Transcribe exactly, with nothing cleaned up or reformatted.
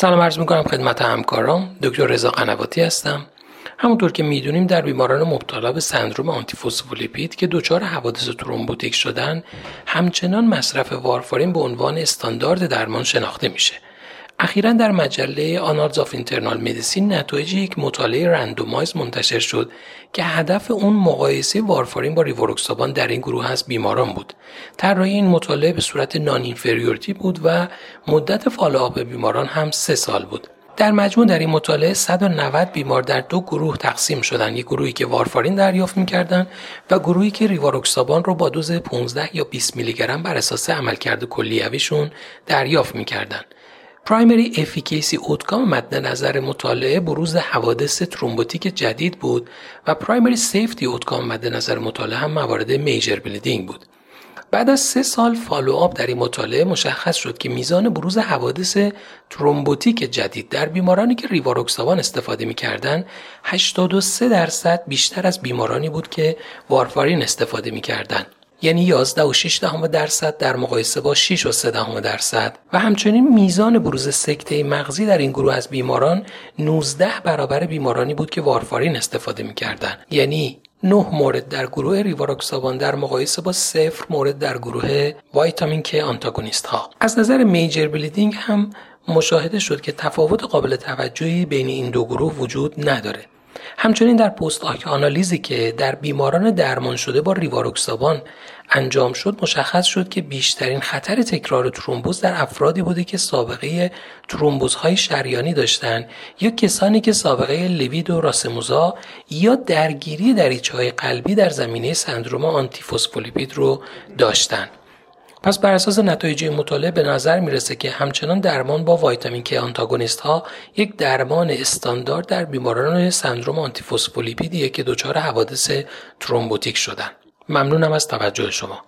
سلام عرض میکنم خدمت همکارام. دکتر رضا قنواتی هستم. همونطور که میدونیم در بیماران مبتلا به سندروم آنتیفوسفولیپید که دچار حوادث ترومبوتیک شدن، همچنان مصرف وارفارین به عنوان استاندارد درمان شناخته میشه. اخیراً در مجله آنارز اف اینترنال مدیسین نتایج یک مطالعه رندومایز منتشر شد که هدف اون مقایسه وارفارین با ریواروکسابان در این گروه از بیماران بود. طراحی این مطالعه به صورت نان اینفریورتی بود و مدت فالوآپ بیماران هم سه سال بود. در مجموع در این مطالعه صد و نود بیمار در دو گروه تقسیم شدند، یک گروهی که وارفارین دریافت می‌کردند و گروهی که ریواروکسابان را با دوز پانزده یا بیست میلی گرم بر اساس عملکرد کلیویشون دریافت می‌کردند. پرایمری افیکیسی اوتکام مد نظر مطالعه بروز حوادث ترومبوتیک جدید بود و پرایمری سیفتی اوتکام مد نظر مطالعه هم موارد میجر بلیدینگ بود. بعد از سه سال فالوآپ در این مطالعه مشخص شد که میزان بروز حوادث ترومبوتیک جدید در بیمارانی که ریواروکسابان استفاده می‌کردند هشتاد و سه درصد بیشتر از بیمارانی بود که وارفارین استفاده می‌کردند، یعنی یازده و شش دهم درصد در مقایسه با شش و سه دهم درصد، و همچنین میزان بروز سکته مغزی در این گروه از بیماران نوزده برابر بیمارانی بود که وارفارین استفاده می‌کردند، یعنی نه مورد در گروه ریواروکسابان در مقایسه با صفر مورد در گروه ویتامین K آنتاگونیست ها. از نظر میجر بلیدینگ هم مشاهده شد که تفاوت قابل توجهی بین این دو گروه وجود نداره. همچنین در پست هاک آنالیزی که در بیماران درمان شده با ریواروکسابان انجام شد مشخص شد که بیشترین خطر تکرار ترومبوز در افرادی بوده که سابقه ترومبوزهای شریانی داشتند یا کسانی که سابقه لیودو راسموزا یا درگیری دریچه‌های قلبی در زمینه سندروم آنتیفوسفولیپید رو داشتند. پس بر اساس نتایج مطالعه به نظر میرسه که همچنان درمان با ویتامین K آنتاگونیست ها یک درمان استاندارد در بیماران سندروم آنتیفوسفولیپیدیه که دچار حوادث ترومبوتیک شدن. ممنونم از توجه شما.